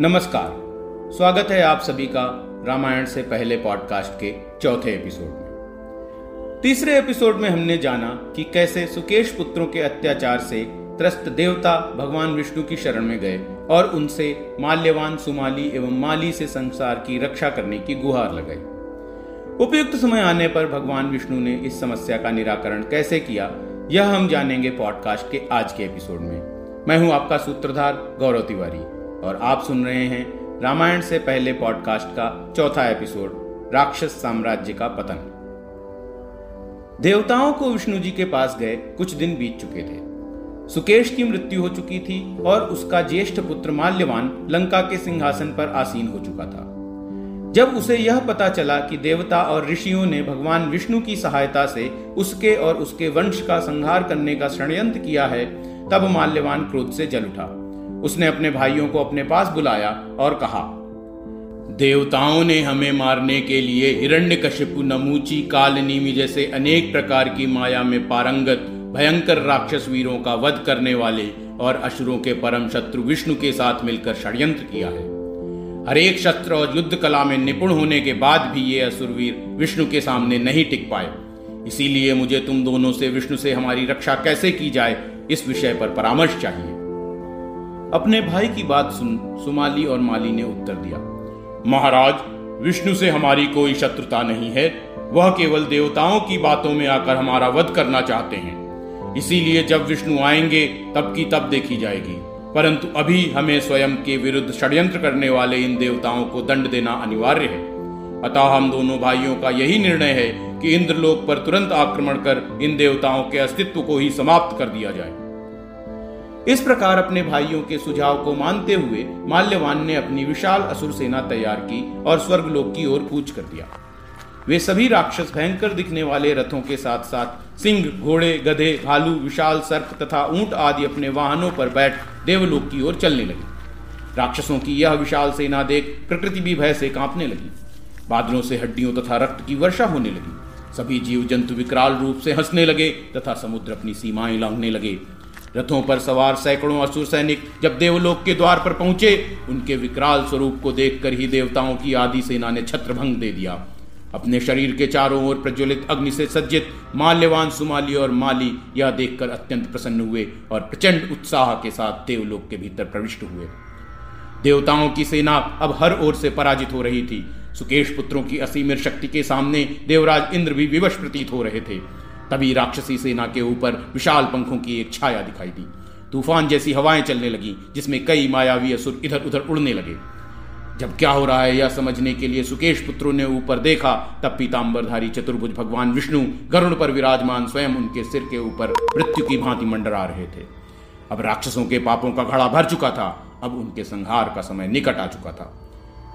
नमस्कार, स्वागत है आप सभी का रामायण से पहले पॉडकास्ट के चौथे एपिसोड में। तीसरे एपिसोड में हमने जाना कि कैसे सुकेश पुत्रों के अत्याचार से त्रस्त देवता भगवान विष्णु की शरण में गए और उनसे माल्यवान, सुमाली एवं माली से संसार की रक्षा करने की गुहार लगाई। उपयुक्त समय आने पर भगवान विष्णु ने इस समस्या का निराकरण कैसे किया, यह हम जानेंगे पॉडकास्ट के आज के एपिसोड में। मैं हूं आपका सूत्रधार गौरव तिवारी और आप सुन रहे हैं रामायण से पहले पॉडकास्ट का चौथा एपिसोड, राक्षस साम्राज्य का पतन। देवताओं को विष्णु जी के पास गए कुछ दिन बीत चुके थे। सुकेश की मृत्यु हो चुकी थी और उसका ज्येष्ठ पुत्र माल्यवान लंका के सिंहासन पर आसीन हो चुका था। जब उसे यह पता चला कि देवता और ऋषियों ने भगवान विष्णु की सहायता से उसके और उसके वंश का संहार करने का षड्यंत्र किया है, तब माल्यवान क्रोध से जल उठा। उसने अपने भाइयों को अपने पास बुलाया और कहा, देवताओं ने हमें मारने के लिए हिरण्यकशिपु, नमूची, काल नीमी जैसे अनेक प्रकार की माया में पारंगत भयंकर राक्षस वीरों का वध करने वाले और असुरों के परम शत्रु विष्णु के साथ मिलकर षड्यंत्र किया है। हर एक शस्त्र और युद्ध कला में निपुण होने के बाद भी ये असुरवीर विष्णु के सामने नहीं टिक पाए। इसीलिए मुझे तुम दोनों से विष्णु से हमारी रक्षा कैसे की जाए, इस विषय पर परामर्श चाहिए। अपने भाई की बात सुन सुमाली और माली ने उत्तर दिया, महाराज, विष्णु से हमारी कोई शत्रुता नहीं है। वह केवल देवताओं की बातों में आकर हमारा वध करना चाहते हैं। इसीलिए जब विष्णु आएंगे तब की तब देखी जाएगी, परंतु अभी हमें स्वयं के विरुद्ध षड्यंत्र करने वाले इन देवताओं को दंड देना अनिवार्य है। अतः हम दोनों भाइयों का यही निर्णय है कि इंद्रलोक पर तुरंत आक्रमण कर इन देवताओं के अस्तित्व को ही समाप्त कर दिया जाए। इस प्रकार अपने भाइयों के सुझाव को मानते हुए माल्यवान ने अपनी विशाल असुर सेना तैयार की और स्वर्गलोक की ओर कूच कर दिया। वे सभी राक्षस भयंकर दिखने वाले रथों के साथ साथ सिंह, घोड़े, गधे, भालू, विशाल सर्प तथा ऊंट आदि अपने वाहनों पर बैठ देवलोक की ओर चलने लगे। राक्षसों की यह विशाल सेना देख प्रकृति भी भय से कांपने लगी। बादलों से हड्डियों तथा रक्त की वर्षा होने लगी। सभी जीव जंतु विकराल रूप से हंसने लगे तथा समुद्र अपनी सीमाएं लांघने लगे। रथों पर सवार सैकड़ों असुर सैनिक जब देवलोक के द्वार पर पहुंचे, उनके विकराल स्वरूप को देखकर ही देवताओं की आधी सेना ने छत्रभंग दे दिया। अपने शरीर के चारों ओर प्रज्वलित अग्नि से सज्जित माल्यवान, सुमाली और माली यह देखकर अत्यंत प्रसन्न हुए और प्रचंड उत्साह के साथ देवलोक के भीतर प्रविष्ट हुए। देवताओं की सेना अब हर ओर से पराजित हो रही थी। सुकेश पुत्रों की असीम शक्ति के सामने देवराज इंद्र भी विवश प्रतीत हो रहे थे। तभी राक्षसी सेना के ऊपर विशाल पंखों की एक छाया दिखाई दी। तूफान जैसी हवाएं चलने लगी, जिसमें कई मायावी असुर इधर उधर उड़ने लगे। जब क्या हो रहा है यह समझने के लिए सुकेश पुत्रों ने ऊपर देखा, तब पीतांबरधारी चतुर्भुज भगवान विष्णु गरुड़ पर विराजमान स्वयं उनके सिर के ऊपर मृत्यु की भांति मंडरा रहे थे। अब राक्षसों के पापों का घड़ा भर चुका था। अब उनके संहार का समय निकट आ चुका था।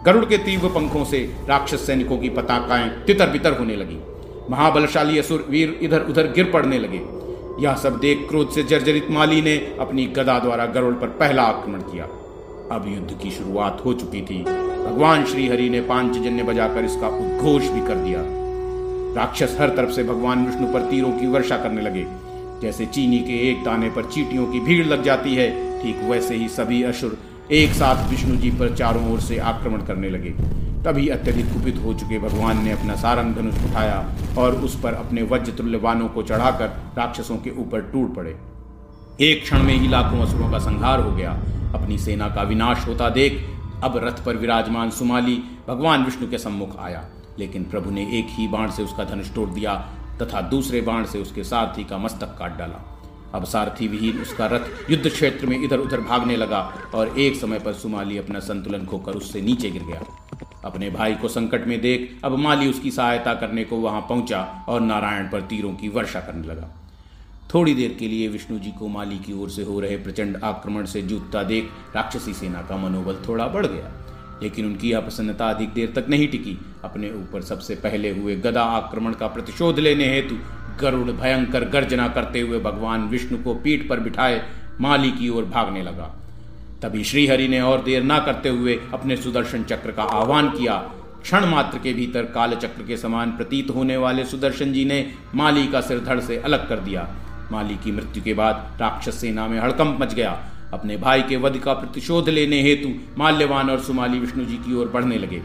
गरुड़ के तीव्र पंखों से राक्षस सैनिकों की पताकाएं तितर बितर होने लगी। महाबलशाली असुर वीर इधर उधर गिर पड़ने लगे। यह सब देख क्रोध से जर्जरित माली ने अपनी गदा द्वारा गरुड़ पर पहला आक्रमण किया। अब युद्ध की शुरुआत हो चुकी थी। भगवान श्री हरि ने पांचजन्य बजाकर इसका उद्घोष भी कर दिया। राक्षस हर तरफ से भगवान विष्णु पर तीरों की वर्षा करने लगे। जैसे चीनी के एक दाने पर चींटियों की भीड़ लग जाती है, ठीक वैसे ही सभी असुर एक साथ विष्णु जी पर चारों ओर से आक्रमण करने लगे। तभी अत्यधिक कुपित हो चुके भगवान ने अपना सारंग धनुष उठाया और उस पर अपने वज्रतुल्य बाणों को चढ़ाकर राक्षसों के ऊपर टूट पड़े। एक क्षण में ही लाखों असुरों का संहार हो गया। अपनी सेना का विनाश होता देख अब रथ पर विराजमान सुमाली भगवान विष्णु के सम्मुख आया, लेकिन प्रभु ने एक ही बाण से उसका धनुष तोड़ दिया तथा दूसरे बाण से उसके सारथी का मस्तक काट डाला। अब सारथी विहीन उसका रथ युद्ध क्षेत्र में इधर उधर भागने लगा और एक समय पर सुमाली अपना संतुलन खोकर उससे नीचे गिर गया। अपने भाई को संकट में देख अब माली उसकी सहायता करने को वहां पहुंचा और नारायण पर तीरों की वर्षा करने लगा। थोड़ी देर के लिए विष्णु जी को माली की ओर से हो रहे प्रचंड आक्रमण से जूझता देख राक्षसी सेना का मनोबल थोड़ा बढ़ गया, लेकिन उनकी यह प्रसन्नता अधिक देर तक नहीं टिकी। अपने ऊपर सबसे पहले हुए गदा आक्रमण का प्रतिशोध लेने हेतु गरुड़ भयंकर गर्जना करते हुए भगवान विष्णु को पीठ पर बिठाए माली की ओर भागने लगा। तभी श्रीहरि ने और देर ना करते हुए अपने सुदर्शन चक्र का आह्वान किया। क्षण मात्र के भीतर काल चक्र के समान प्रतीत होने वाले सुदर्शन जी ने माली का सिर धड़ से अलग कर दिया। माली की मृत्यु के बाद राक्षस सेना में हड़कंप मच गया। अपने भाई के वध का प्रतिशोध लेने हेतु माल्यवान और सुमाली विष्णु जी की ओर बढ़ने लगे।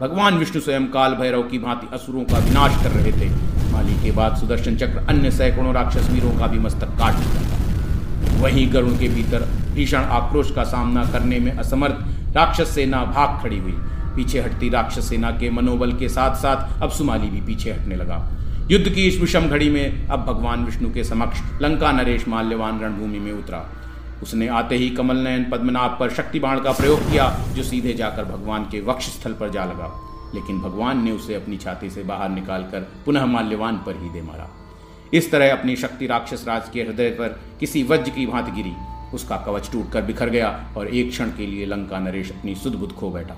भगवान विष्णु स्वयं काल भैरव की भांति असुरों का विनाश कर रहे थे। माली के बाद सुदर्शन चक्र अन्य सैकड़ों राक्षस वीरों का भी मस्तक काट चुका था। वहीं गरुड़ के भीतर भीषण आक्रोश का सामना करने में असमर्थ राक्षस सेना भाग खड़ी हुई। पीछे हटती राक्षस सेना के मनोबल के साथ साथ अब सुमाली भी पीछे हटने लगा। युद्ध की इस विषम घड़ी में अब भगवान विष्णु के समक्ष लंका नरेश माल्यवान रणभूमि में उतरा। उसने आते ही कमल नयन पद्मनाभ पर शक्ति बाण का प्रयोग किया, जो सीधे जाकर भगवान के वक्ष स्थल पर जा लगा, लेकिन भगवान ने उसे अपनी छाती से बाहर निकालकर पुनः माल्यवान पर ही दे मारा। इस तरह अपनी शक्ति राक्षस राज के हृदय पर किसी वज्र की भांति गिरी। उसका कवच टूटकर बिखर गया और एक क्षण के लिए लंका नरेश अपनी सुध-बुध खो बैठा,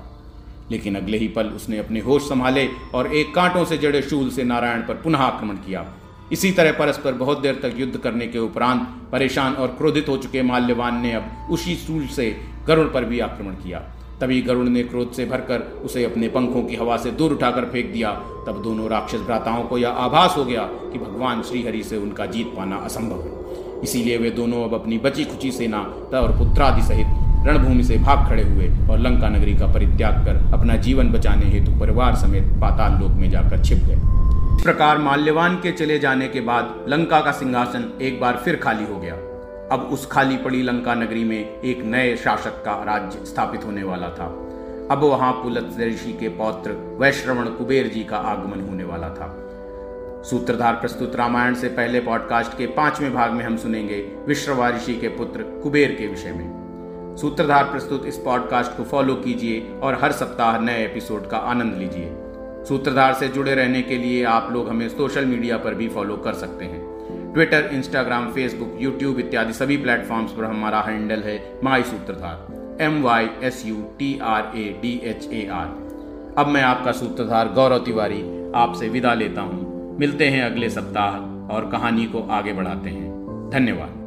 लेकिन अगले ही पल उसने अपने होश संभाले और एक कांटों से जड़े शूल से नारायण पर पुनः आक्रमण किया। इसी तरह परस्पर बहुत देर तक युद्ध करने के उपरांत परेशान और क्रोधित हो चुके माल्यवान ने अब उसी शूल से गरुड़ पर भी आक्रमण किया। तभी गरुड़ ने क्रोध से भरकर उसे अपने पंखों की हवा से दूर उठाकर फेंक दिया। तब दोनों राक्षस भ्राताओं को यह आभास हो गया कि भगवान श्रीहरि से उनका जीत पाना असंभव है, इसीलिए वे दोनों अब अपनी बची खुची सेना और पुत्रादि सहित रणभूमि से भाग खड़े हुए और लंका नगरी का परित्याग कर अपना जीवन बचाने हेतु परिवार समेत पाताल लोक में जाकर छिप गए। इस प्रकार माल्यवान के चले जाने के बाद लंका का सिंहासन एक बार फिर खाली हो गया। अब उस खाली पड़ी लंका नगरी में एक नए शासक का राज्य स्थापित होने वाला था। अब वहां पुलत्स्य ऋषि के पौत्र वैश्रवण कुबेर जी का आगमन होने वाला था। सूत्रधार प्रस्तुत रामायण से पहले पॉडकास्ट के 5वें भाग में हम सुनेंगे विश्रवा ऋषि के पुत्र कुबेर के विषय में। सूत्रधार प्रस्तुत इस पॉडकास्ट को फॉलो कीजिए और हर सप्ताह नए एपिसोड का आनंद लीजिए। सूत्रधार से जुड़े रहने के लिए आप लोग हमें सोशल मीडिया पर भी फॉलो कर सकते हैं। ट्विटर, इंस्टाग्राम, फेसबुक, यूट्यूब इत्यादि सभी प्लेटफॉर्म्स पर हमारा हैंडल है MySootrathar MySootraDhar। अब मैं आपका सूत्रधार गौरव तिवारी आपसे विदा लेता हूँ। मिलते हैं अगले सप्ताह और कहानी को आगे बढ़ाते हैं। धन्यवाद।